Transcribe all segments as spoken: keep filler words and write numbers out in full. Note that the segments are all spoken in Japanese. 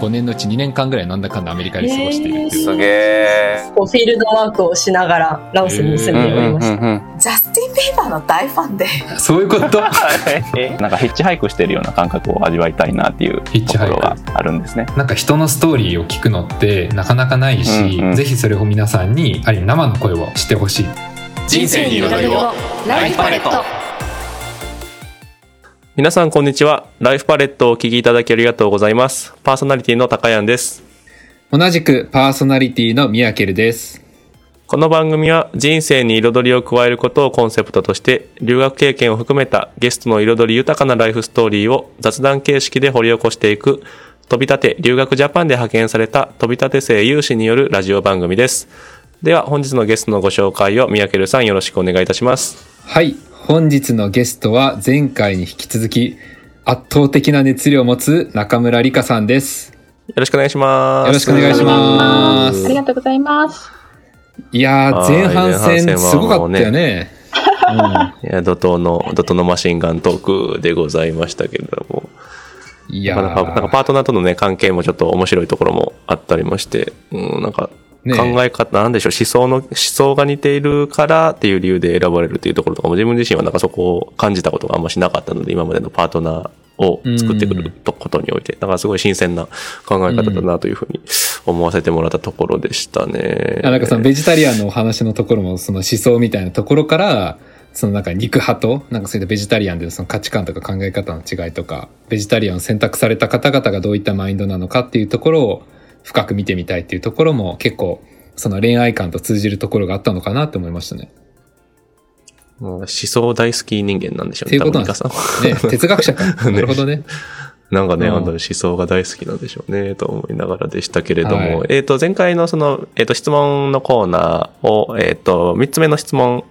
ごねんのうちにねんかんぐらいなんだかんだアメリカで過ごしているっていう、えー、すげえ。フィールドワークをしながらラオスに住んでおりました、えーうんうんうん、ジャスティン・ビーバーの大ファンでそういうことなんかヒッチハイクしてるような感覚を味わいたいなっていうところがあるんですね。なんか人のストーリーを聞くのってなかなかないし、うんうん、ぜひそれを皆さんにあり生の声をしてほしい。人生に彩りをライフパレット。皆さんこんにちは。ライフパレットをお聞きいただきありがとうございます。パーソナリティの高谷です。同じくパーソナリティのミヤケルです。この番組は人生に彩りを加えることをコンセプトとして、留学経験を含めたゲストの彩り豊かなライフストーリーを雑談形式で掘り起こしていく、飛び立て留学ジャパンで派遣された飛び立て生有志によるラジオ番組です。では本日のゲストのご紹介をミヤケルさんよろしくお願いいたします。はい、本日のゲストは前回に引き続き圧倒的な熱量を持つ中村理香さんです。よろしくお願いします。よろしくお願いします。ありがとうございます。いやー前半戦すごかったよね。うん、いや怒涛の怒涛のマシンガントークでございましたけれども、いやーなんかパートナーとのね関係もちょっと面白いところもあったりもして、うん、なんか。ね、考え方なんでしょう、思想の思想が似ているからっていう理由で選ばれるっていうところとかも自分自身はなんかそこを感じたことがあんましなかったので、今までのパートナーを作ってくることにおいてだからすごい新鮮な考え方だなというふうに思わせてもらったところでしたね。あ、なんかそのベジタリアンのお話のところもその思想みたいなところから、そのなんか肉派となんかそれでベジタリアンでのその価値観とか考え方の違いとか、ベジタリアンを選択された方々がどういったマインドなのかっていうところを深く見てみたいっていうところも結構その恋愛観と通じるところがあったのかなって思いましたね。思想大好き人間なんでしょうね。ということなんですね。哲学者か。なるほどね。ね、なんかね、うん、思想が大好きなんでしょうねと思いながらでしたけれども、はい、えっ、ー、と前回のそのえっ、ー、と質問のコーナーをえっ、ー、とみっつめの質問。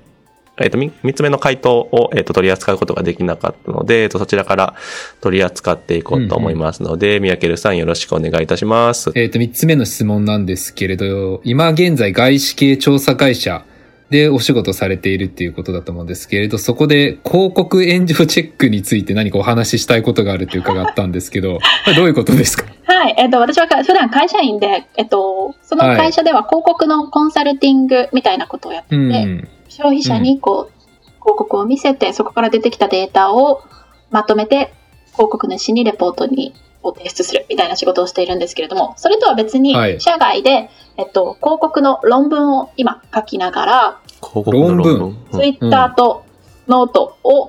えっと、三つ目の回答を、えっと、取り扱うことができなかったので、えっと、そちらから取り扱っていこうと思いますので、うんうん、宮家さんよろしくお願いいたします。えっと、三つ目の質問なんですけれど、今現在外資系調査会社でお仕事されているっていうことだと思うんですけれど、そこで広告炎上チェックについて何かお話ししたいことがあると伺ったんですけど、どういうことですか？はい、えっと、私は普段会社員で、えっと、その会社では広告のコンサルティングみたいなことをやってて、はい、うん、消費者にこう、うん、広告を見せて、そこから出てきたデータをまとめて広告主にレポートにを提出するみたいな仕事をしているんですけれども、それとは別に社外で、はい、えっと、広告の論文を今書きながら、広告の論文、ツイッターとノートを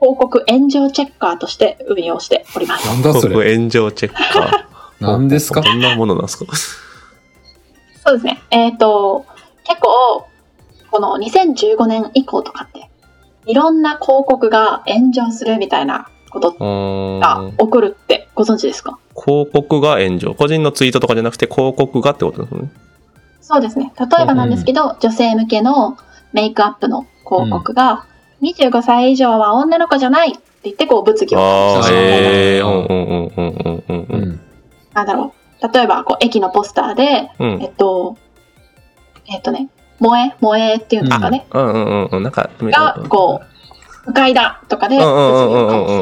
広告炎上チェッカーとして運用しております。なんだそれ、広告炎上チェッカーなんですか？どんなものなんですか？そうですね、えーと、結構このにせんじゅうごねん以降とかっていろんな広告が炎上するみたいなことが起こるってご存知ですか？広告が炎上、個人のツイートとかじゃなくて広告がってことですね。そうですね、例えばなんですけど、うん、女性向けのメイクアップの広告が、うん、にじゅうごさい以上は女の子じゃないって言ってこう物議を醸してしまったり、えー、うんうんうんうんうん、なんだろう、例えばこう駅のポスターで、うん、えっとえっとね萌え萌えっていうんですかね、うんうんうん、なんかがこう不快だとかで、う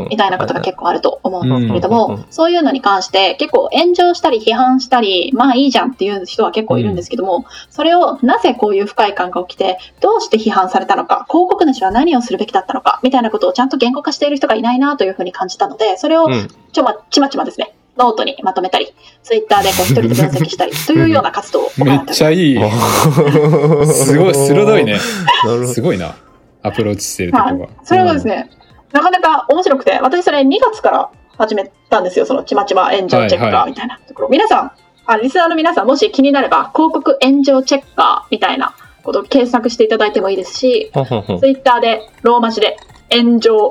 ん、みたいなことが結構あると思うんですけれども、うんうんうん、そういうのに関して結構炎上したり批判したり、まあいいじゃんっていう人は結構いるんですけども、うん、それをなぜこういう不快感が起きてどうして批判されたのか、広告主は何をするべきだったのかみたいなことをちゃんと言語化している人がいないなというふうに感じたので、それをちょま、ちまちまですね、ノートにまとめたり、ツイッターでこう一人で分析したりというような活動を行っております。めっちゃいい。すごい鋭いね。すごいな。アプローチしてるところが。それはですね、なかなか面白くて、私それにがつから始めたんですよ。そのちまちま炎上チェッカーみたいなところ。はいはい、皆さん、あ、リスナーの皆さん、もし気になれば広告炎上チェッカーみたいなことを検索していただいてもいいですし、ツイッターでローマ字で炎上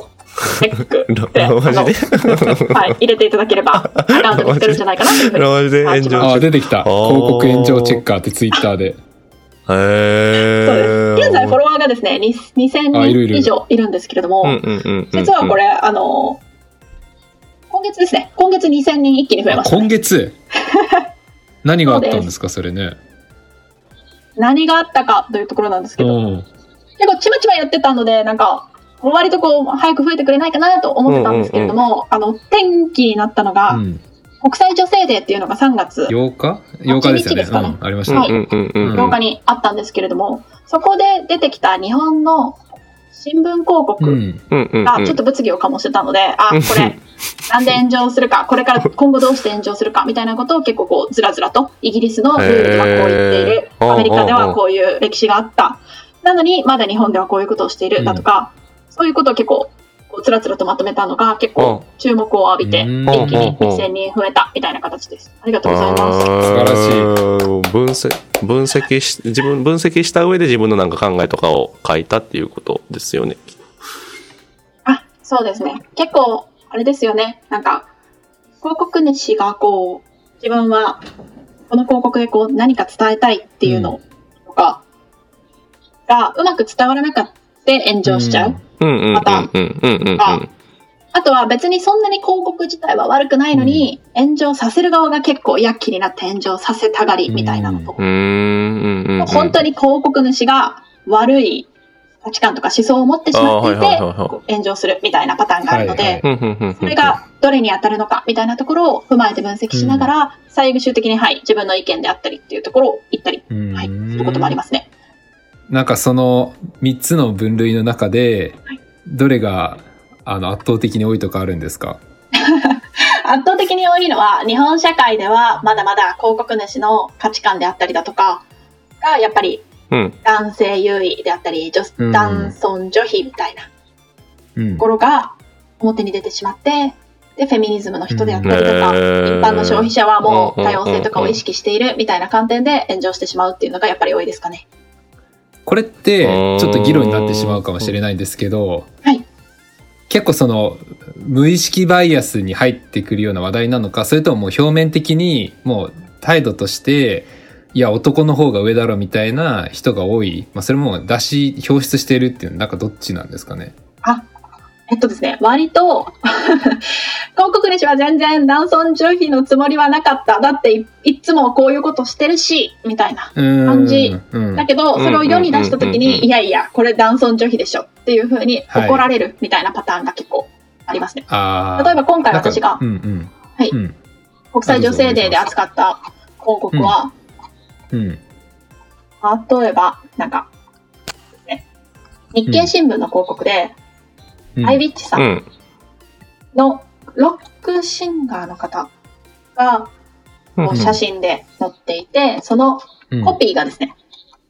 チェックでローマ字ではい、入れていただければアカウント見つけるんじゃないかなというふうに。ローマ字で炎上、あ、出てきた、広告炎上チェッカーってツイッターで。へー。そうです。現在フォロワーがですねにせんにん以上いるんですけれども、実はこれあの今月ですね、今月にせんにん一気に増えました、ね、今月何があったんですか？それね、何があったかというところなんですけど、結構ちまちまやってたので、なんか割とこう早く増えてくれないかなと思ってたんですけれども、うんうんうん、あの天気になったのが、うん、広国際女性デーっていうのがさんがつようかようかですよね、うん、ありました、はい、うんうんうんうん、ようかにあったんですけれども、そこで出てきた日本の新聞広告がちょっと物議を醸してたので、うんうんうん、あ、これなんで炎上するか、これから今後どうして炎上するかみたいなことを結構こうずらずらと、イギリスのルールではこう言っている、アメリカではこういう歴史があった、なのにまだ日本ではこういうことをしているだとか、うん、そういうことを結構つらつらとまとめたのが結構注目を浴びて一気ににせんにん増えたみたいな形です。ありがとうございます。素晴らしい。分析し、自分分析した上で自分のなんか考えとかを書いたっていうことですよね。あ、そうですね。結構あれですよね、なんか広告主がこう自分はこの広告でこう何か伝えたいっていうのとかがうまく伝わらなかったで炎上しちゃう。また、あとは別にそんなに広告自体は悪くないのに、うん、炎上させる側が結構躍起になって炎上させたがりみたいなのと、うんうんうんうん、本当に広告主が悪い価値観とか思想を持ってしまっていて炎上するみたいなパターンがあるので、はいはい、それがどれに当たるのかみたいなところを踏まえて分析しながら、うん、最終的に、はい、自分の意見であったりっていうところを言ったり、はい、することもありますね。なんかそのみっつの分類の中でどれがあの圧倒的に多いとかあるんですか？圧倒的に多いのは日本社会ではまだまだ広告主の価値観であったりだとかがやっぱり男性優位であったり、うん、男尊女卑みたいなところが表に出てしまって、でフェミニズムの人であったりとか、うん、一般の消費者はもう多様性とかを意識しているみたいな観点で炎上してしまうっていうのがやっぱり多いですかね。これってちょっと議論になってしまうかもしれないんですけど、はい、結構その無意識バイアスに入ってくるような話題なのか、それとももう表面的にもう態度としていや男の方が上だろみたいな人が多い、まあ、それも出し表出しているっていうのはなんかどっちなんですかね。あ、えっとですね、割と広告主は全然男尊女卑のつもりはなかった、だってい、いつもこういうことしてるしみたいな感じ、うん、だけどそれを世に出した時に、うんうんうんうん、いやいやこれ男尊女卑でしょっていう風に怒られるみたいなパターンが結構ありますね、はい、例えば今回私が、うんうんはいうん、国際女性デーで扱った広告は、うんうん、例えばなんか、ね、日経新聞の広告で、うんアイビッチさんのロックシンガーの方が写真で載っていて、そのコピーがですね、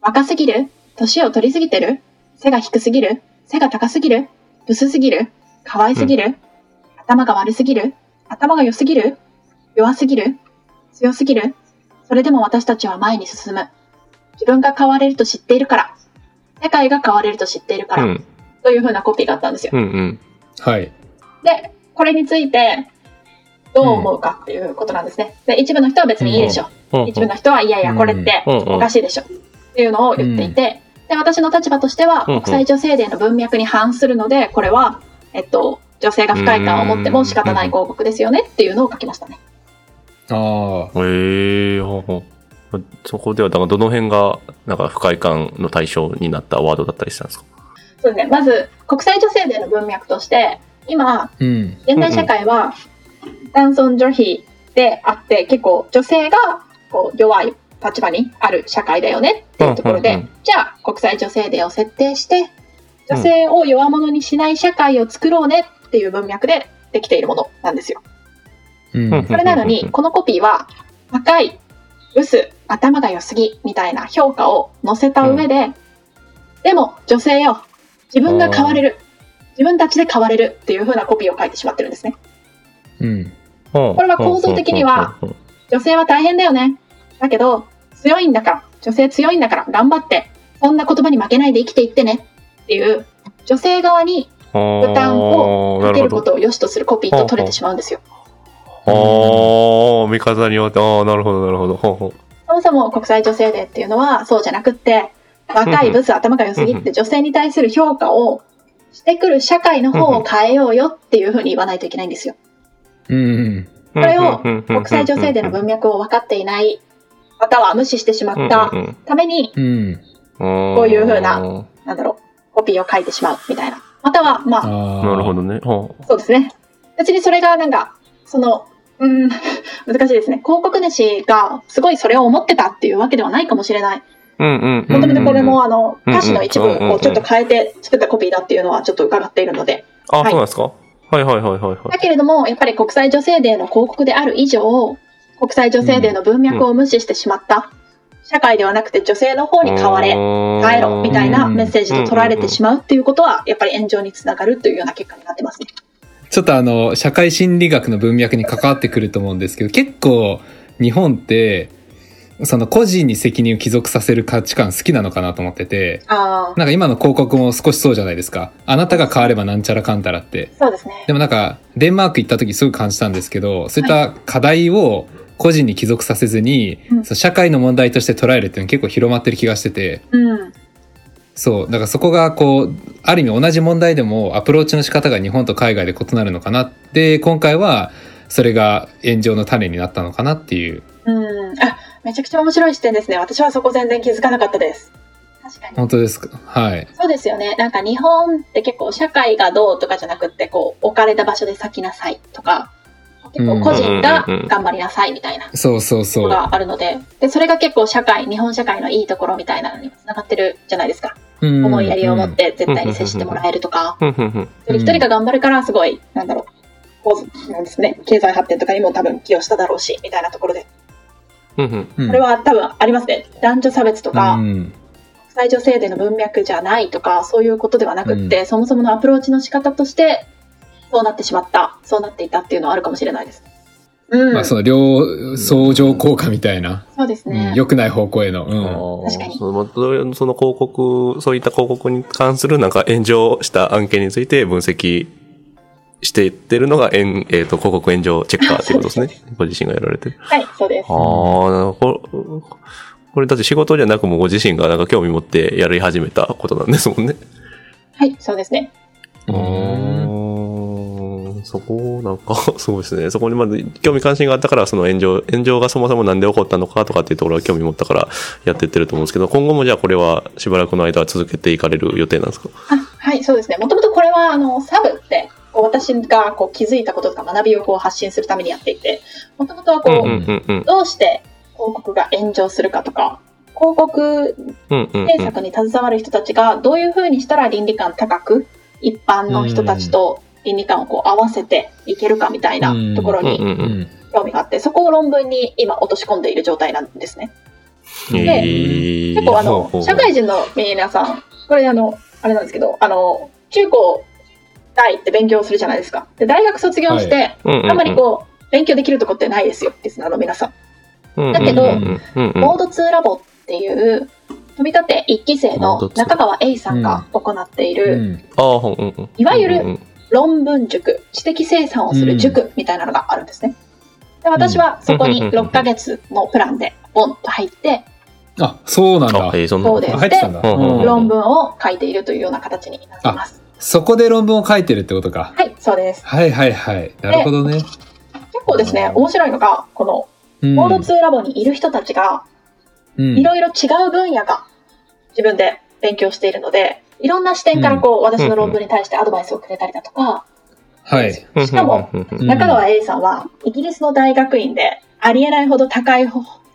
若すぎる、年を取りすぎてる、背が低すぎる、背が高すぎる、薄すぎる、可愛すぎる、頭が悪すぎる、頭が良すぎる、弱すぎる、強すぎる、それでも私たちは前に進む、自分が変われると知っているから、世界が変われると知っているから、うんという風なコピーがあったんですよ、うんうんはい、でこれについてどう思うかっていうことなんですね、うん、で一部の人は別にいいでしょ、うん、一部の人はいやいやこれっておかしいでしょ、うん、っていうのを言っていて、うん、で私の立場としては国際女性デーの文脈に反するので、これは、えっと、女性が不快感を持っても仕方ない広告ですよねっていうのを書きましたね。ああ、へえ、そこではだからどの辺がなんか不快感の対象になったワードだったりしたんですか？そうね、まず国際女性デーの文脈として今、うん、現代社会は男尊女卑であって、うん、結構女性がこう弱い立場にある社会だよねっていうところで、うんうんうん、じゃあ国際女性デーを設定して女性を弱者にしない社会を作ろうねっていう文脈でできているものなんですよ、うんうん、それなのにこのコピーは若い、薄、頭が良すぎみたいな評価を載せた上で、うん、でも女性よ自分が変われる、自分たちで変われるっていう風なコピーを書いてしまってるんですね、うん、これは構造的には女性は大変だよね、だけど強いんだから、女性強いんだから頑張って、そんな言葉に負けないで生きていってねっていう女性側に負担をかけることを良しとするコピーと取れてしまうんですよ。ああ、見方によって、ああ、なるほどなるほど。そもそも国際女性デーっていうのはそうじゃなくって、若いブス、頭が良すぎって女性に対する評価をしてくる社会の方を変えようよっていうふうに言わないといけないんですよ。うん、それを国際女性デーの文脈を分かっていないまたは無視してしまったために、こういうふうな、なんだろう、コピーを書いてしまうみたいな。またはまあ、なるほどね。そうですね。別にそれがなんかそのうん、難しいですね。広告主がすごいそれを思ってたっていうわけではないかもしれない。うんうんうんうん、本当にこれもあの歌詞の一部をちょっと変えて作ったコピーだっていうのはちょっと伺っているので。あ、はい、そうなんですか。はいはいはいはい、はい。だけれどもやっぱり国際女性デーの広告である以上、国際女性デーの文脈を無視してしまった、うん、社会ではなくて女性の方に変われ変えろみたいなメッセージと取られてしまうっていうことはやっぱり炎上につながるというような結果になってますね。ちょっとあの社会心理学の文脈に関わってくると思うんですけど、結構日本ってその個人に責任を帰属させる価値観好きなのかなと思ってて、あ、なんか今の広告も少しそうじゃないですか。あなたが変わればなんちゃらかんたらって。そうですね。でもなんかデンマーク行った時すごく感じたんですけど、そういった課題を個人に帰属させずに、はい、社会の問題として捉えるっていうの結構広まってる気がしてて、うん、そうだからそこがこうある意味同じ問題でもアプローチの仕方が日本と海外で異なるのかなって、今回はそれが炎上の種になったのかなっていう。うん、あ、めちゃくちゃ面白い視点ですね。私はそこ全然気づかなかったです。確かに本当ですか。はい。そうですよね。なんか日本って結構社会がどうとかじゃなくってこう置かれた場所で咲きなさいとか、結構個人が頑張りなさいみたいなことがあるので、でそれが結構社会、日本社会のいいところみたいなのにつながってるじゃないですか。思いやりを持って絶対に接してもらえるとか、一人一人が頑張るからすごいなんだろうなんですね、経済発展とかにも多分寄与しただろうしみたいなところで、うんうん、これは多分ありますね。男女差別とか、うん、国際女性での文脈じゃないとかそういうことではなくって、うん、そもそものアプローチの仕方としてそうなってしまった、そうなっていたっていうのはあるかもしれないです、うん、まあその両相乗効果みたいな、うん、そうですね、良くない方向への、うん、確かにその広告、そういった広告に関するなんか炎上した案件について分析していってるのが、えん、えーと、広告炎上チェッカーっていうことですね。ご自身がやられてる。はい、そうです。ああ、これ、これだって仕事じゃなくもご自身がなんか興味持ってやり始めたことなんですもんね。はい、そうですね。うーん、そこなんかそうですね。そこにまず興味関心があったから、その炎上炎上がそもそもなんで起こったのかとかっていうところは興味持ったからやってってると思うんですけど、今後もじゃあこれはしばらくの間は続けていかれる予定なんですか。あ、はい、そうですね。もともとこれはあのサブって。私がこう気づいたこととか学びをこう発信するためにやっていて、もともとはこう、うんうんうんうん、どうして広告が炎上するかとか、広告制作に携わる人たちがどういうふうにしたら倫理観高く一般の人たちと倫理観をこう合わせていけるかみたいなところに興味があって、そこを論文に今落とし込んでいる状態なんですね。で、結構あの社会人の皆さん、これあのあれなんですけど、あの中高大って勉強するじゃないですか。で大学卒業して、はい、あんまりこう勉強できるとこってないですよ、リスナーの皆さん。だけど、うんうんうん、モードツーラボっていう組み立ていっき生の中川栄さんが行っている、うん、いわゆる論文塾、知的生産をする塾みたいなのがあるんですね。で私はそこにろっかげつのプランでボンと入って、あ、そうなんだ。そうです。で、論文を書いているというような形になっています。そこで論文を書いてるってことか。はい、そうです。はいはいはい。なるほどね。結構ですね、面白いのが、この、うん、モードツーラボにいる人たちが、いろいろ違う分野が自分で勉強しているので、いろんな視点からこう、うん、私の論文に対してアドバイスをくれたりだとか、はい。しかも、中川栄さんは、イギリスの大学院で、ありえないほど高い、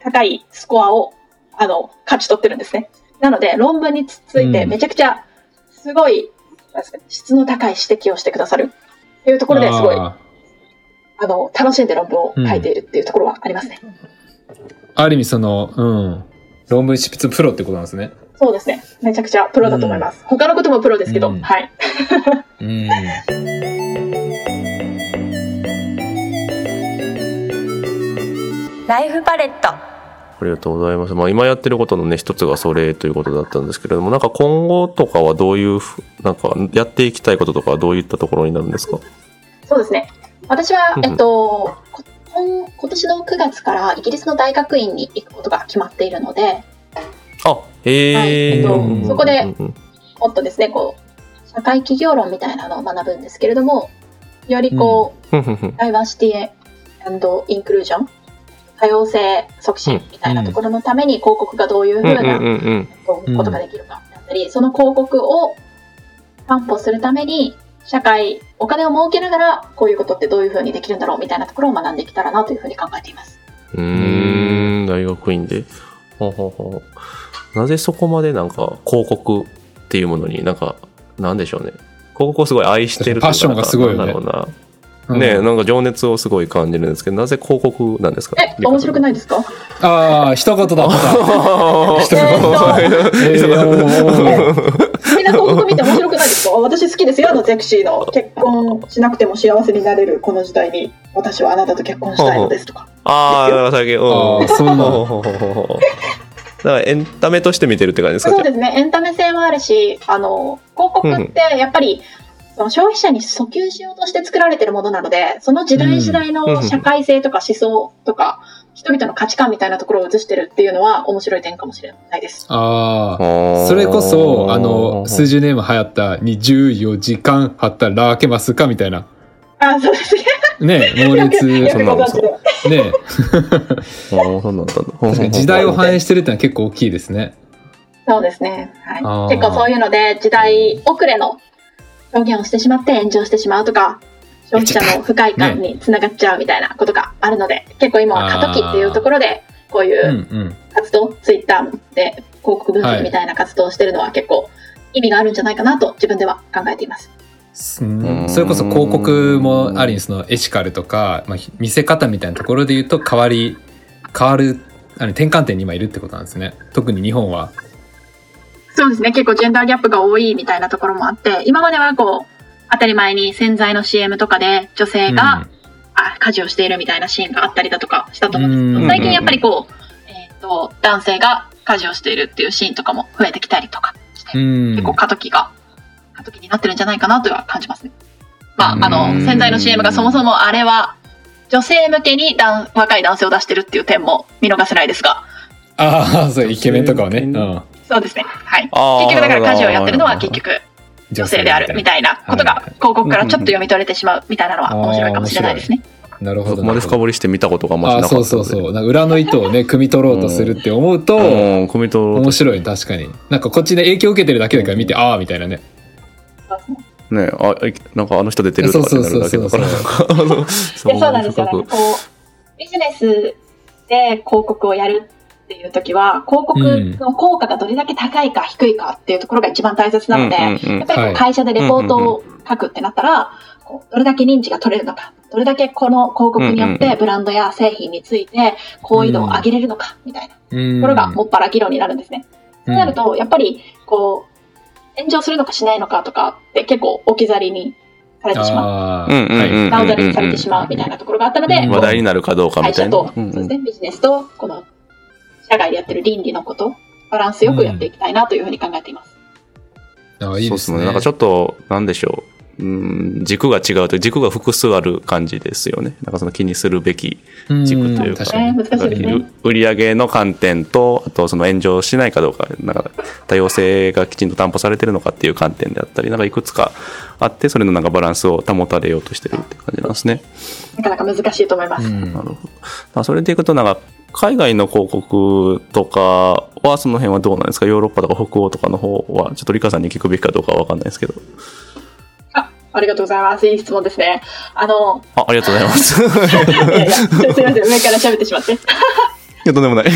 高いスコアを、あの、勝ち取ってるんですね。なので、論文につついて、めちゃくちゃ、すごい、質の高い指摘をしてくださるというところですごいああの楽しんで論文を書いているっていうところはありますね、うん、ある意味その、うん、論文執筆プロってことなんですね。そうですね、めちゃくちゃプロだと思います、うん、他のこともプロですけど、うん、はい、うん、ライフパレットありがとうございます。まあ今やってることのね一つがそれということだったんですけれども、なんか今後とかはどういうなんかやっていきたいこととかはどういったところになるんですか。そうですね。私は、うん、えっと今今年のくがつからイギリスの大学院に行くことが決まっているので、あ、へえ、はい、えっと、そこでもっとですねこう社会企業論みたいなのを学ぶんですけれども、よりこう、うん、ダイバーシティ&インクルージョン、多様性促進みたいなところのために広告がどういうふうなことができるかだったり、その広告を担保するために社会、お金を儲けながらこういうことってどういうふうにできるんだろうみたいなところを学んでいけたらなというふうに考えています。うーん、大学院でほうほうほう。なぜそこまでなんか広告っていうものになんかなんでしょうね、広告をすごい愛してるというか、パッションがすごいよね。ねえ、なんか情熱をすごい感じるんですけど、なぜ広告なんですか？え、面白くないですか？ああ、一言だった。一言。えー、みんな広告見て面白くないですか？私好きですよ、あのゼクシーの結婚しなくても幸せになれるこの時代に私はあなたと結婚したいのですとか。ああ、だから先、うん、そうなの。だからエンタメとして見てるって感じですか？そうですね、エンタメ性もあるし、あの広告ってやっぱり、うん、消費者に訴求しようとして作られているものなので、その時代時代の社会性とか思想とか、うん、人々の価値観みたいなところを映してるっていうのは面白い点かもしれないです。ああ、それこそあの数十年も流行ったにじゅうよじかん貼ったら開けますかみたいな。あ、そうですね。ね、猛烈ね。時代を反映してるってのは結構大きいですね。そうですね、はい、結構そういうので時代遅れの表現をしてしまって炎上してしまうとか、消費者の不快感につながっちゃうみたいなことがあるので、ね、結構今は過渡期っていうところでこういう活動、うんうん、ツイッターで広告分析みたいな活動をしてるのは結構意味があるんじゃないかなと自分では考えています。うん、それこそ広告もあり、そのエシカルとか、まあ、見せ方みたいなところで言うと変わり変わるあの転換点に今いるってことなんですね。特に日本はそうですね、結構ジェンダーギャップが多いみたいなところもあって、今まではこう当たり前に洗剤の シーエム とかで女性が、うん、あ家事をしているみたいなシーンがあったりだとかしたと思うんですけど、うんうん、最近やっぱりこう、えー、と男性が家事をしているっていうシーンとかも増えてきたりとかして、うん、結構過渡期が過渡期になってるんじゃないかなとは感じますね。まあ、あの洗剤の シーエム がそもそもあれは女性向けに若い男性を出してるっていう点も見逃せないですが、ああ、そうイケメンとかはね、うん、そうですね、はい、結局だから家事をやってるのは結局女性であるみたいなことが広告からちょっと読み取れてしまうみたいなのは面白いかもしれないですね。なるほど。そこまで深掘りして見たことがまずなかったので、そうそうそう、なんか裏の意図をね汲み取ろうとするって思うと、うんうん、汲み取ろうと面白い。確かになんかこっちで影響を受けてるだけだから見て、ああみたいなね。ねえ、あ、なんかあの人出てるとかになるだけだから、そうなんですよね。こうビジネスで広告をやるっていう時は広告の効果がどれだけ高いか低いかっていうところが一番大切なので、うんうんうん、やっぱりこう会社でレポートを書くってなったら、はい、こうどれだけ認知が取れるのか、どれだけこの広告によってブランドや製品について好意度を上げれるのかみたいなところがもっぱら議論になるんですね。そうなるとやっぱりこう炎上するのかしないのかとかって結構置き去りにされてしまう、はい、なおざりにされてしまうみたいなところがあったので、うん、話題になるかどうかみたいな、会社と、そうですね、ビジネスとこの社外でやってる倫理のことバランスよくやっていきたいなというふうに考えています。うん、あ、いいですね。そうですね、なんかちょっとなんでしょう、うん、軸が違うという、軸が複数ある感じですよね。なんかその気にするべき軸というか、うん、難しいですね、売上の観点と、あとその炎上しないかどうか、なんか多様性がきちんと担保されてるのかっていう観点であったり、なんかいくつかあって、それのなんかバランスを保たれようとしてるって感じなんですね。なかなか難しいと思います。うん、なるほど。まあ、それでいくとなんか海外の広告とかはその辺はどうなんですか？ヨーロッパとか北欧とかの方はちょっとリカさんに聞くべきかどうかは分かんないですけど。あ、ありがとうございます。いい質問ですね。あの、あ、ありがとうございます。いやいや、すみません、上から喋ってしまって。いや、とんでもない。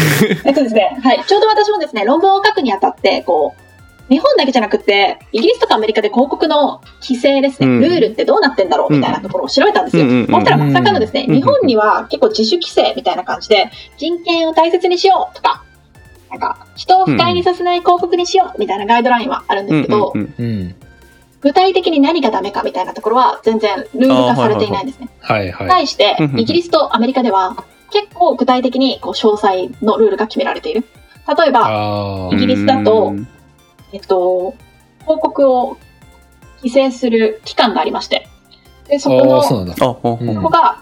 えっとですね、はい、ちょうど私もですね、論文を書くにあたってこう。日本だけじゃなくてイギリスとかアメリカで広告の規制ですね、うん、ルールってどうなってんだろうみたいなところを調べたんですよ。思ったらまさかのですね、日本には結構自主規制みたいな感じで、人権を大切にしようとか、なんか人を不快にさせない広告にしようみたいなガイドラインはあるんですけど、具体的に何がダメかみたいなところは全然ルール化されていないんですね。はいはい、対してイギリスとアメリカでは結構具体的にこう詳細のルールが決められている。例えばイギリスだとえっと、広告を規制する機関がありまして、でそこのそこが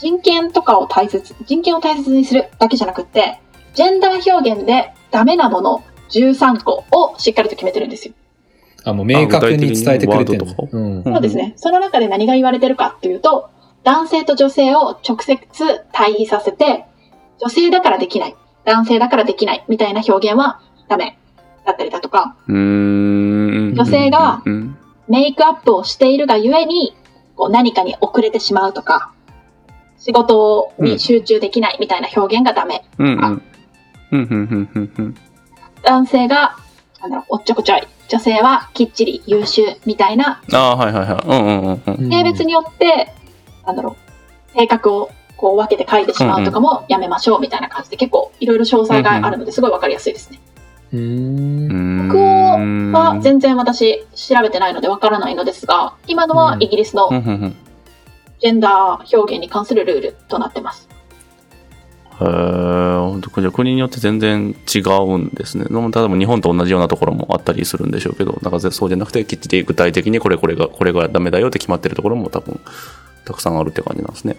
人権とかを大切人権を大切にするだけじゃなくって、ジェンダー表現でダメなものじゅうさんこをしっかりと決めてるんですよ。あ、もう明確に伝えてくれてる。そうですね。その中で何が言われてるかっていうと、男性と女性を直接対比させて、女性だからできない、男性だからできないみたいな表現はダメだったりだとか、うーん、女性がメイクアップをしているがゆえにこう何かに遅れてしまうとか、仕事に集中できないみたいな表現がダメとか、男性があのおっちょこちょい、女性はきっちり優秀みたいな、性別によってなんだろう、性格をこう分けて書いてしまうとかもやめましょうみたいな感じで、結構いろいろ詳細があるのですごい分かりやすいですね。うーん、北欧は全然私調べてないので分からないのですが、今のはイギリスのジェンダー表現に関するルールとなってます。へー、国によって全然違うんですね。ただ日本と同じようなところもあったりするんでしょうけど、なんかそうじゃなくてきっちり具体的にこれこれがこれがダメだよって決まってるところも多分たくさんあるって感じなんですね。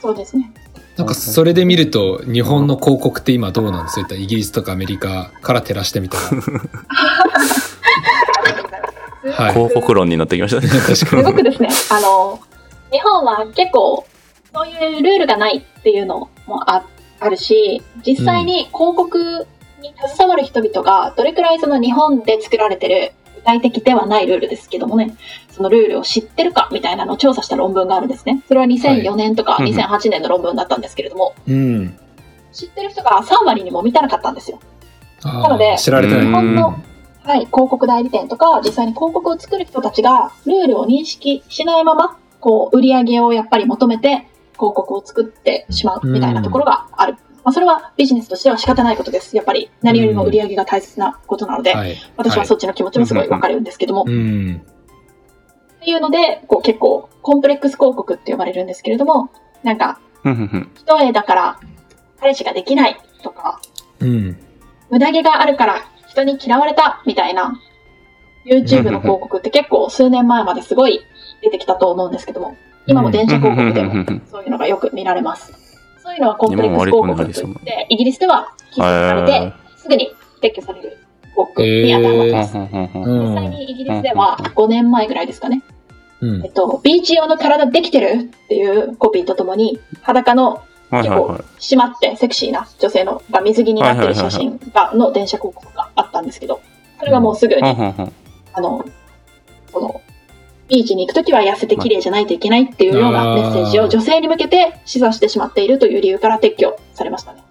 そうですね。なんかそれで見ると日本の広告って今どうなんですか？イギリスとかアメリカから照らしてみたら、はい、広告論になってきましたね。確かにすごくですね、あの日本は結構そういうルールがないっていうのもあるし、実際に広告に携わる人々がどれくらいその日本で作られてる具体的ではないルールですけどもね、そのルールを知ってるかみたいなのを調査した論文があるんですね。それはにせんよねんとかにせんはちねんの論文だったんですけれども、はい、うん、知ってる人がさんわりにも満たなかったんですよ。なので知られてない日本の、はい、広告代理店とか実際に広告を作る人たちがルールを認識しないままこう売り上げをやっぱり求めて広告を作ってしまうみたいなところがある、うん、まあ、それはビジネスとしては仕方ないことです。やっぱり何よりも売り上げが大切なことなので、うん、はい、私はそっちの気持ちもすごい分かれるんですけども、うん、っていうのでこう結構コンプレックス広告って呼ばれるんですけれども、なんか一重だから彼氏ができないとか、うん、無駄毛があるから人に嫌われたみたいな YouTube の広告って結構数年前まですごい出てきたと思うんですけども、今も電車広告でもそういうのがよく見られます。そういうのはコンプレックス広告といってイギリスでは禁止されてすぐに撤去される広告に当たります、えー、実際にイギリスではごねんまえぐらいですかね、うん、えっと、ビーチ用の体できてるっていうコピーとともに裸の結構締まってセクシーな女性のが水着になってる写真がの電車広告があったんですけど、それがもうすぐに、あの、このビーチに行くときは痩せて綺麗じゃないといけないっていうようなメッセージを女性に向けて示唆してしまっているという理由から撤去されましたね。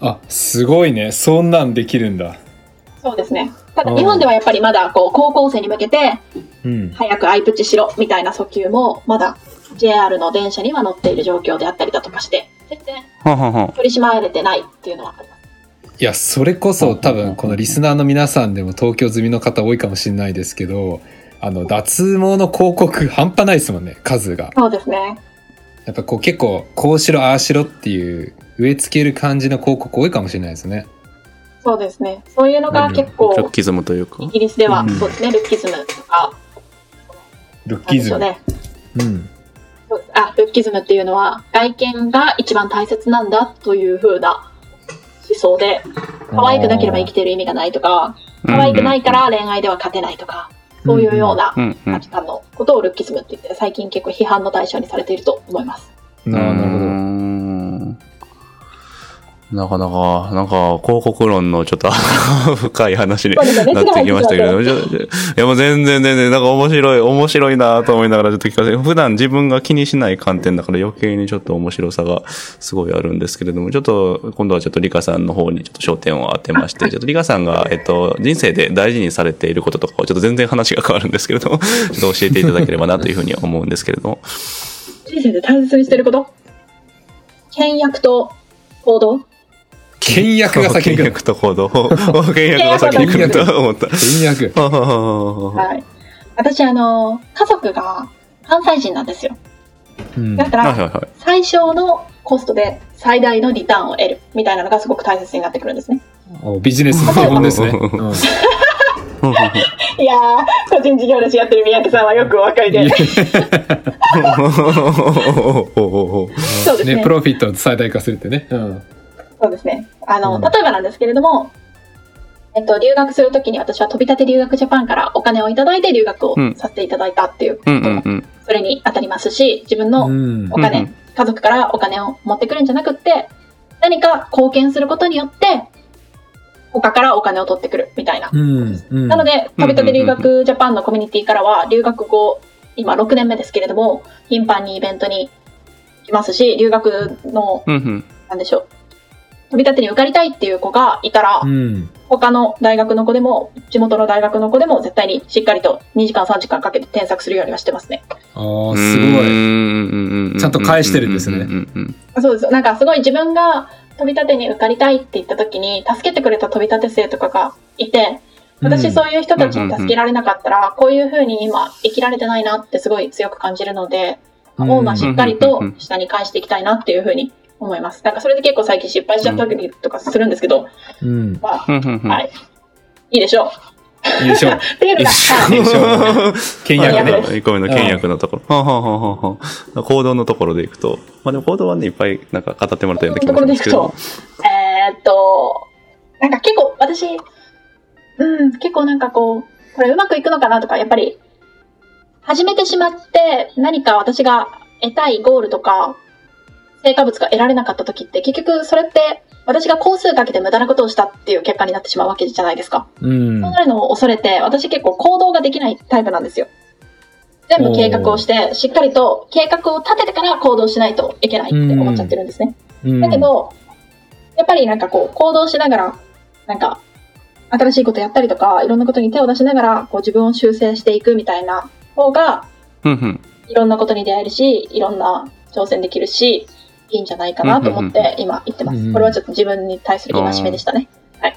あ、すごいね。そんなんできるんだ。そうですね。ただ日本ではやっぱりまだこう高校生に向けて早くアイプチしろみたいな訴求もまだ ジェイアール の電車には乗っている状況であったりだとかして全然取り締まれてないっていうのはあります。いや、それこそ多分このリスナーの皆さんでも東京済みの方多いかもしれないですけど、あの脱毛の広告半端ないですもんね、数が。そうですね。やっぱこう結構こうしろああしろっていう植え付ける感じの広告多いかもしれないですね。そうですね。そういうのが結構ルッキズムというかイギリスでは、うん、そうですね、ルッキズムとかルッキズム、ね、うん、あ、ルッキズムっていうのは外見が一番大切なんだという風な思想で、可愛くなければ生きてる意味がないとか、可愛くないから恋愛では勝てないとか、そういうような価値観のことをルッキズムって言って最近結構批判の対象にされていると思います。なるほど。なかなかなんか広告論のちょっと深い話になってきましたけれども、いやもう全然全然なんか面白い面白いなと思いながらちょっと聞かせて、普段自分が気にしない観点だから余計にちょっと面白さがすごいあるんですけれども、ちょっと今度はちょっとリカさんの方にちょっと焦点を当てまして、ちょっとリカさんがえっと人生で大事にされていることとかをちょっと全然話が変わるんですけれども、ちょっと教えていただければなというふうに思うんですけれども。人生で大切にしていること？倹約と行動。倹約が先に来ると行動。倹約が先に来ると思った。倹約。はい。私あの家族が関西人なんですよ。うん、だから、はいはいはい、最小のコストで最大のリターンを得るみたいなのがすごく大切になってくるんですね。おビジネスの基本ですね。いやー、個人事業主やってる三宅さんはよくお分かりでそうですね。ね、プロフィットを最大化するってね。うん、そうですね。あの、うん、例えばなんですけれども、えっと、留学するときに私は飛び立て留学ジャパンからお金をいただいて留学をさせていただいたっていうことも、うんうんうん、それに当たりますし、自分のお金、うんうん、家族からお金を持ってくるんじゃなくって、何か貢献することによって他からお金を取ってくるみたいな、うんうん、なのでたびたび留学ジャパンのコミュニティからは留学後今ろくねんめですけれども頻繁にイベントに来ますし、留学の、うんうん、なんでしょう、飛び立てに受かりたいっていう子がいたら、うん、他の大学の子でも地元の大学の子でも絶対にしっかりとにじかんさんじかんかけて添削するようにはしてますね。あーすごい、うん、ちゃんと返してるんですね、うんうんうん、そうです。なんかすごい自分が飛び立てに受かりたいって言った時に助けてくれた飛び立て生とかがいて、私そういう人たちに助けられなかったら、うん、こういう風に今生きられてないなってすごい強く感じるので、恩、うん、はしっかりと下に返していきたいなっていう風に思います。なんかそれで結構最近失敗しちゃったりとかするんですけど、うんまあうん、はい、いいでしょう。いいでしょう。っていうのが倹約ね、いっこめの倹約のところ、はあはあはあはあ、行動のところでいくと、まあでも行動はねいっぱいなんか語ってもらったような気がするんですけど、えー、っとなんか結構私、うん、結構なんかこうこれうまくいくのかなとかやっぱり始めてしまって何か私が得たいゴールとか成果物が得られなかった時って結局それって私が工数かけて無駄なことをしたっていう結果になってしまうわけじゃないですか、うん、そうなるのを恐れて私結構行動ができないタイプなんですよ。全部計画をしてしっかりと計画を立ててから行動しないといけないって思っちゃってるんですね、うん、だけどやっぱりなんかこう行動しながらなんか新しいことやったりとかいろんなことに手を出しながらこう自分を修正していくみたいな方が、うんうん、いろんなことに出会えるしいろんな挑戦できるしいいんじゃないかなと思って今言ってます、うんうん、これはちょっと自分に対する戒めでしたね、はい、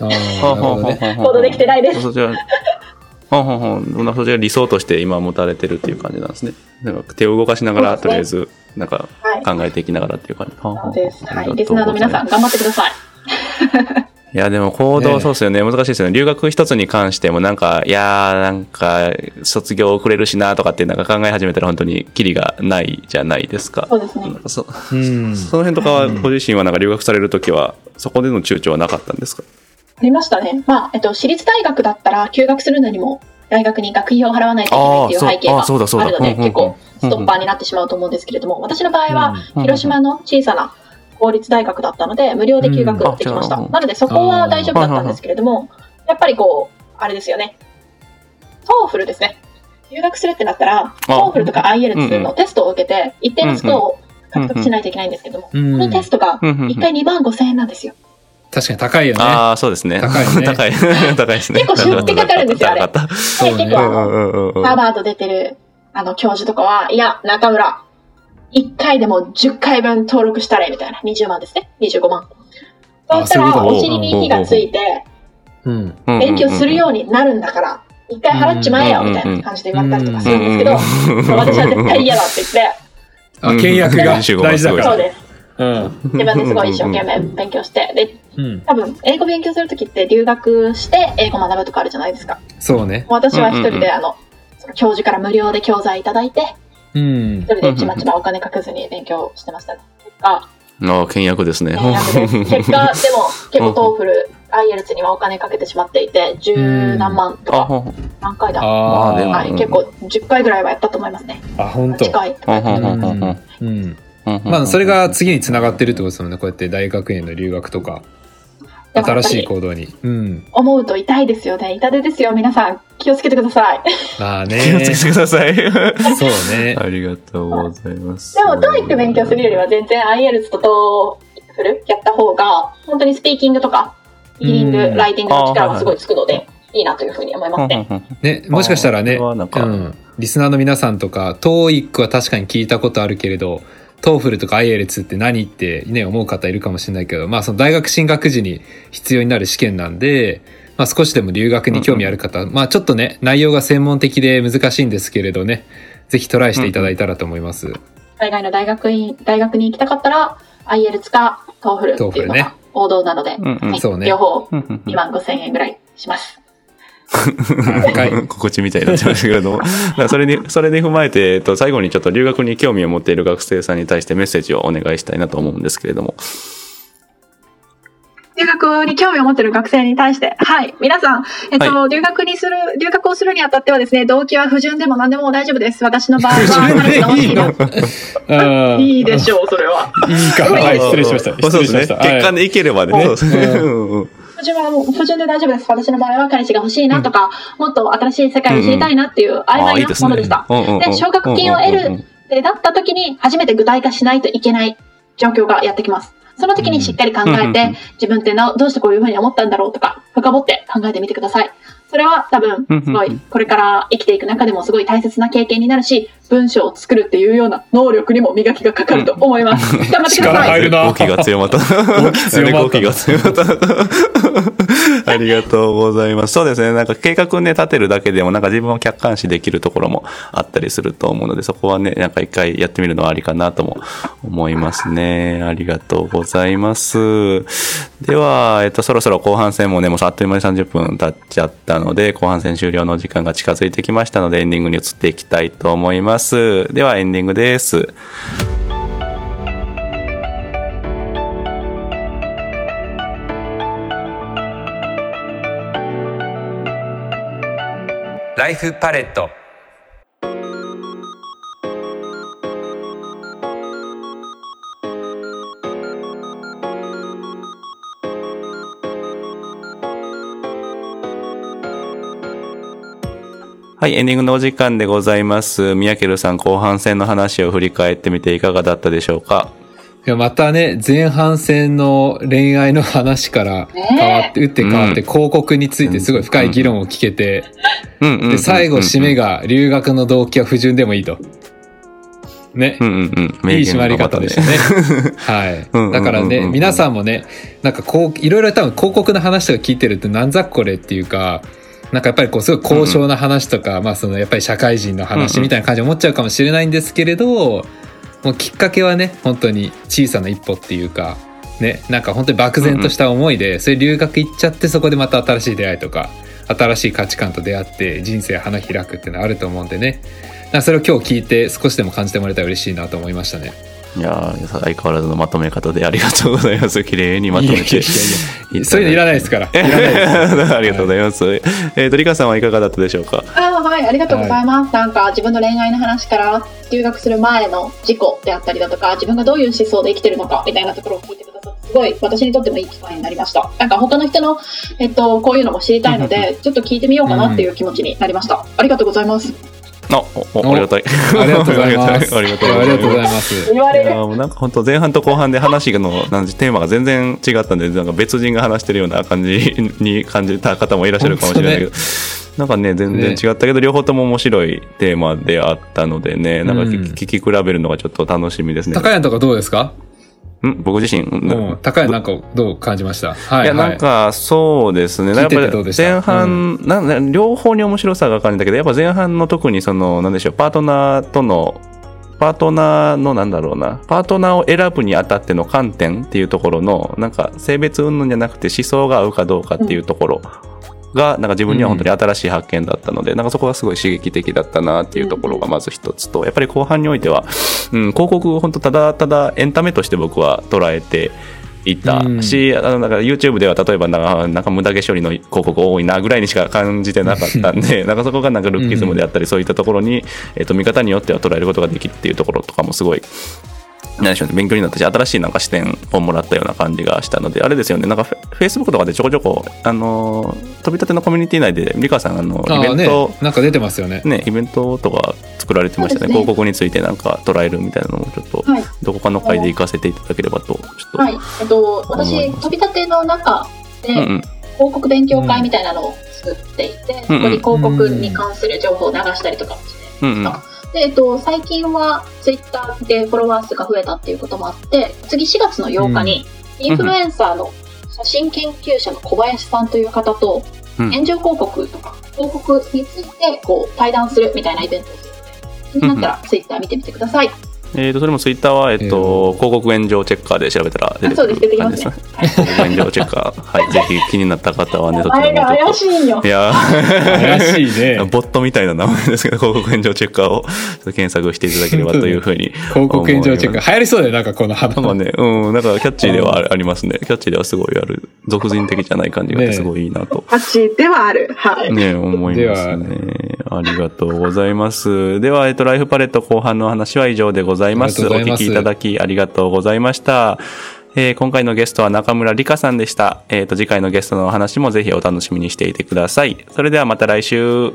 行動できてないです。そちら理想として今持たれてるっていう感じなんですね。なんか手を動かしながら、ね、とりあえずなんか考えていきながらっていう感じ、はい、そうです、はい、リスナーの皆さん頑張ってください。いやでも行動そうですよね、難しいですよね。留学一つに関してもなんかいやーなんか卒業遅れるしなとかってなんか考え始めたら本当にキリがないじゃないですか。そうですね。そ, うんその辺とかはご自身はなんか留学されるときはそこでの躊躇はなかったんですか？ありましたね。まあえっと私立大学だったら休学するのにも大学に学費を払わないといけないっていう背景があるので結構ストッパーになってしまうと思うんですけれども、私の場合は広島の小さな公立大学だったので無料で休学できました、うん、なのでそこは大丈夫だったんですけれども、やっぱりこうあれですよね、 トーフル ですね。留学するってなったら トーフル とか アイエルツ のテストを受けて一定のスコアを獲得しないといけないんですけども、このテストがいっかいにまんごせんえんなんですよ。確かに高いよね。ああそうですね。高いね。高い高いですね。結構出費かかるんですよあれ。で結構あのハーバード出てるあの教授とかはいや中村いっかいでもじゅっかいぶん登録したらみたいなにじゅうまんですねにじゅうごまんそうしたらお尻に火がついて勉強するようになるんだからいっかい払っちまえよみたいな感じで言われたりとかするんですけど、私は絶対嫌だって言ってあ契約が大事だからそうです、うん、自分ですごい一生懸命勉強してで、うん、多分英語勉強するときって留学して英語学ぶとかあるじゃないですか。そうね。私は一人であのその教授から無料で教材いただいてうん、一人でちまちまお金かけずに勉強してましたね。ああ、倹約ですね。倹約です。結果、でも結構トーフル、アイエルツ にはお金かけてしまっていて、十何万とか、何回だ、はい、結構じゅっかいぐらいはやったと思いますね。あ、本当。近いとかって思いますね。まあ、それが次につながってるってことですもんね。こうやって大学への留学とか、新しい行動に。うん、思うと痛いですよね。痛手ですよ、皆さん。気をつけてください。まあね、気をつけてください。そうね。ありがとうございます。でもトイック勉強するよりは全然 アイエルツ と トーフル やった方が本当にスピーキングとかリーディング、ライティングの力がすごいつくのでいいなというふうに思いますね。ね、もしかしたらね、うん、リスナーの皆さんとかトイックは確かに聞いたことあるけれど。トーフル とか アイエルツ って何ってね思う方いるかもしれないけど、まあその大学進学時に必要になる試験なんで、まあ少しでも留学に興味ある方、うんうん、まあちょっとね内容が専門的で難しいんですけれどね、ぜひトライしていただいたらと思います。うんうん、海外の大学院大学に行きたかったら アイエルツ か トーフル っていうのが王道なので、ねはいそうね、両方にまんごせんえんぐらいします。心地みたいになっちゃいましたけれどもそれにそれで踏まえて、えっと、最後にちょっと留学に興味を持っている学生さんに対してメッセージをお願いしたいなと思うんですけれども、留学に興味を持っている学生に対してはい皆さん、えっとはい、留学にする留学をするにあたってはですね動機は不純でも何でも大丈夫です。私の場合はいいでしょうそれはいいかはい失礼しました、そうですね、結果でいければね、はい、そうですね補充は補充で大丈夫です。私の場合は彼氏が欲しいなとか、うん、もっと新しい世界を知りたいなっていう曖昧なものでした。で、奨学金を得るでだった時に初めて具体化しないといけない状況がやってきます。その時にしっかり考えて、うん、自分ってなどうしてこういうふうに思ったんだろうとか深掘って考えてみてください。それは多分すごいこれから生きていく中でもすごい大切な経験になるし、文章を作るっていうような能力にも磨きがかかると思います、うん、頑張ってください。力入るな。語気が強まった語気が強まったありがとうございます。そうですね、なんか計画ね立てるだけでもなんか自分を客観視できるところもあったりすると思うので、そこはねなんか一回やってみるのはありかなとも思いますね。ありがとうございます。では、えっと、そろそろ後半戦もねもうあっという間にさんじゅっぷん経っちゃったなので、後半戦終了の時間が近づいてきましたのでエンディングに移っていきたいと思います。ではエンディングです。ライフパレット。はい、エンディングのお時間でございます。ミヤケルさん、後半戦の話を振り返ってみていかがだったでしょうか？いや、またね、前半戦の恋愛の話から変わって、打って変わって、広告についてすごい深い議論を聞けて、で、最後、締めが留学の動機は不純でもいいと。ね、うんうんうん、いい締まり方でしたね。はい。うんうんうんうん、だからね、皆さんもね、なんかこう、いろいろ多分広告の話とか聞いてると、なんざこれっていうか、なんかやっぱりこうすごい交渉の話とか、うん、まあそのやっぱり社会人の話みたいな感じに思っちゃうかもしれないんですけれど、もうきっかけはね本当に小さな一歩っていうかね、なんか本当に漠然とした思いで、うん、それ留学行っちゃって、そこでまた新しい出会いとか新しい価値観と出会って人生花開くっていうのはあると思うんでね、なんかそれを今日聞いて少しでも感じてもらえたら嬉しいなと思いましたね。いや相変わらずのまとめ方でありがとうございます。綺麗にまとめていいそういうのいらないですからいらないですありがとうございます。はい、えー、とりかさんはいかがだったでしょうか？あ、はい、ありがとうございます。はい、なんか自分の恋愛の話から留学する前の事故であったりだとか、自分がどういう思想で生きてるのかみたいなところを聞いてくださってすごい私にとってもいい機会になりました。なんか他の人の、えっと、こういうのも知りたいのでちょっと聞いてみようかなっていう気持ちになりました。うん、ありがとうございます。あ、ありがたい。ありがとうございます。ありがとうございます。いや、もうなんか本当前半と後半で話のなんてテーマが全然違ったんで、なんか別人が話してるような感じに感じた方もいらっしゃるかもしれないけど、なんかね全然違ったけど両方とも面白いテーマであったのでね、なんか聞き比べるのがちょっと楽しみですね。高谷とかどうですか？ん僕自身、うん、高いなんかどう感じました？はい、いやなんかそうですね。やっぱり前半、うん、なん両方に面白さが感じたけど、やっぱ前半の特にそのなんでしょう、パートナーとのパートナーのなんだろうな、パートナーを選ぶにあたっての観点っていうところのなんか性別云々じゃなくて思想が合うかどうかっていうところ。うんがなんか自分には本当に新しい発見だったので、うん、なんかそこはすごい刺激的だったなっていうところがまず一つと、やっぱり後半においては、うん、広告を本当ただただエンタメとして僕は捉えていたし、うん、あのなんか YouTube では例えばなんか、なんか無駄毛処理の広告多いなぐらいにしか感じてなかったんでなんかそこがなんかルッキズムであったりそういったところに、えっと、見方によっては捉えることができるっていうところとかもすごい何でしょうね、勉強になったし新しいなんか視点をもらったような感じがしたので、あれですよね、なんかフェイスブックとかでちょこちょこあの飛び立てのコミュニティ内でリカさんあのイベント、ね、なんか出てますよね、ねイベントとか作られてました ね, ね広告についてなんか捉えるみたいなのもちょっと、はい、どこかの会で行かせていただければとちょっと、はい、えっと、私飛び立ての中で、うんうん、広告勉強会みたいなのを作っていて、うんうん、そこに広告に関する情報を流したりとかして、うんうんでえっと、最近はツイッターでフォロワー数が増えたっていうこともあって、次しがつのようかにインフルエンサーの写真研究者の小林さんという方と炎上広告とか広告についてこう対談するみたいなイベントをするので、気になったらツイッター見てみてください。えー、とそれもツイッターは、えーとえー、広告炎上チェッカーで調べたら出てくる感じですね。広告炎上チェッカー、はい、ぜひ気になった方はね、そちらも怪しいよ。いや怪しいね。ボットみたいな名前ですけど、広告炎上チェッカーを検索していただければというふうに。広告炎上チェッカー流行りそうだよ、なんかこの話もね、うん、なんかキャッチーではありますね。キャッチーではすごいある、俗人的じゃない感じがすごいいいなと。キャッチーではある、はい。ね思いますね。ありがとうございます。では、えっと、ライフパレット後半の話は以上でございます。お聞きいただきありがとうございました。えー、今回のゲストは中村理香さんでした。えーと、次回のゲストのお話もぜひお楽しみにしていてください。それではまた来週。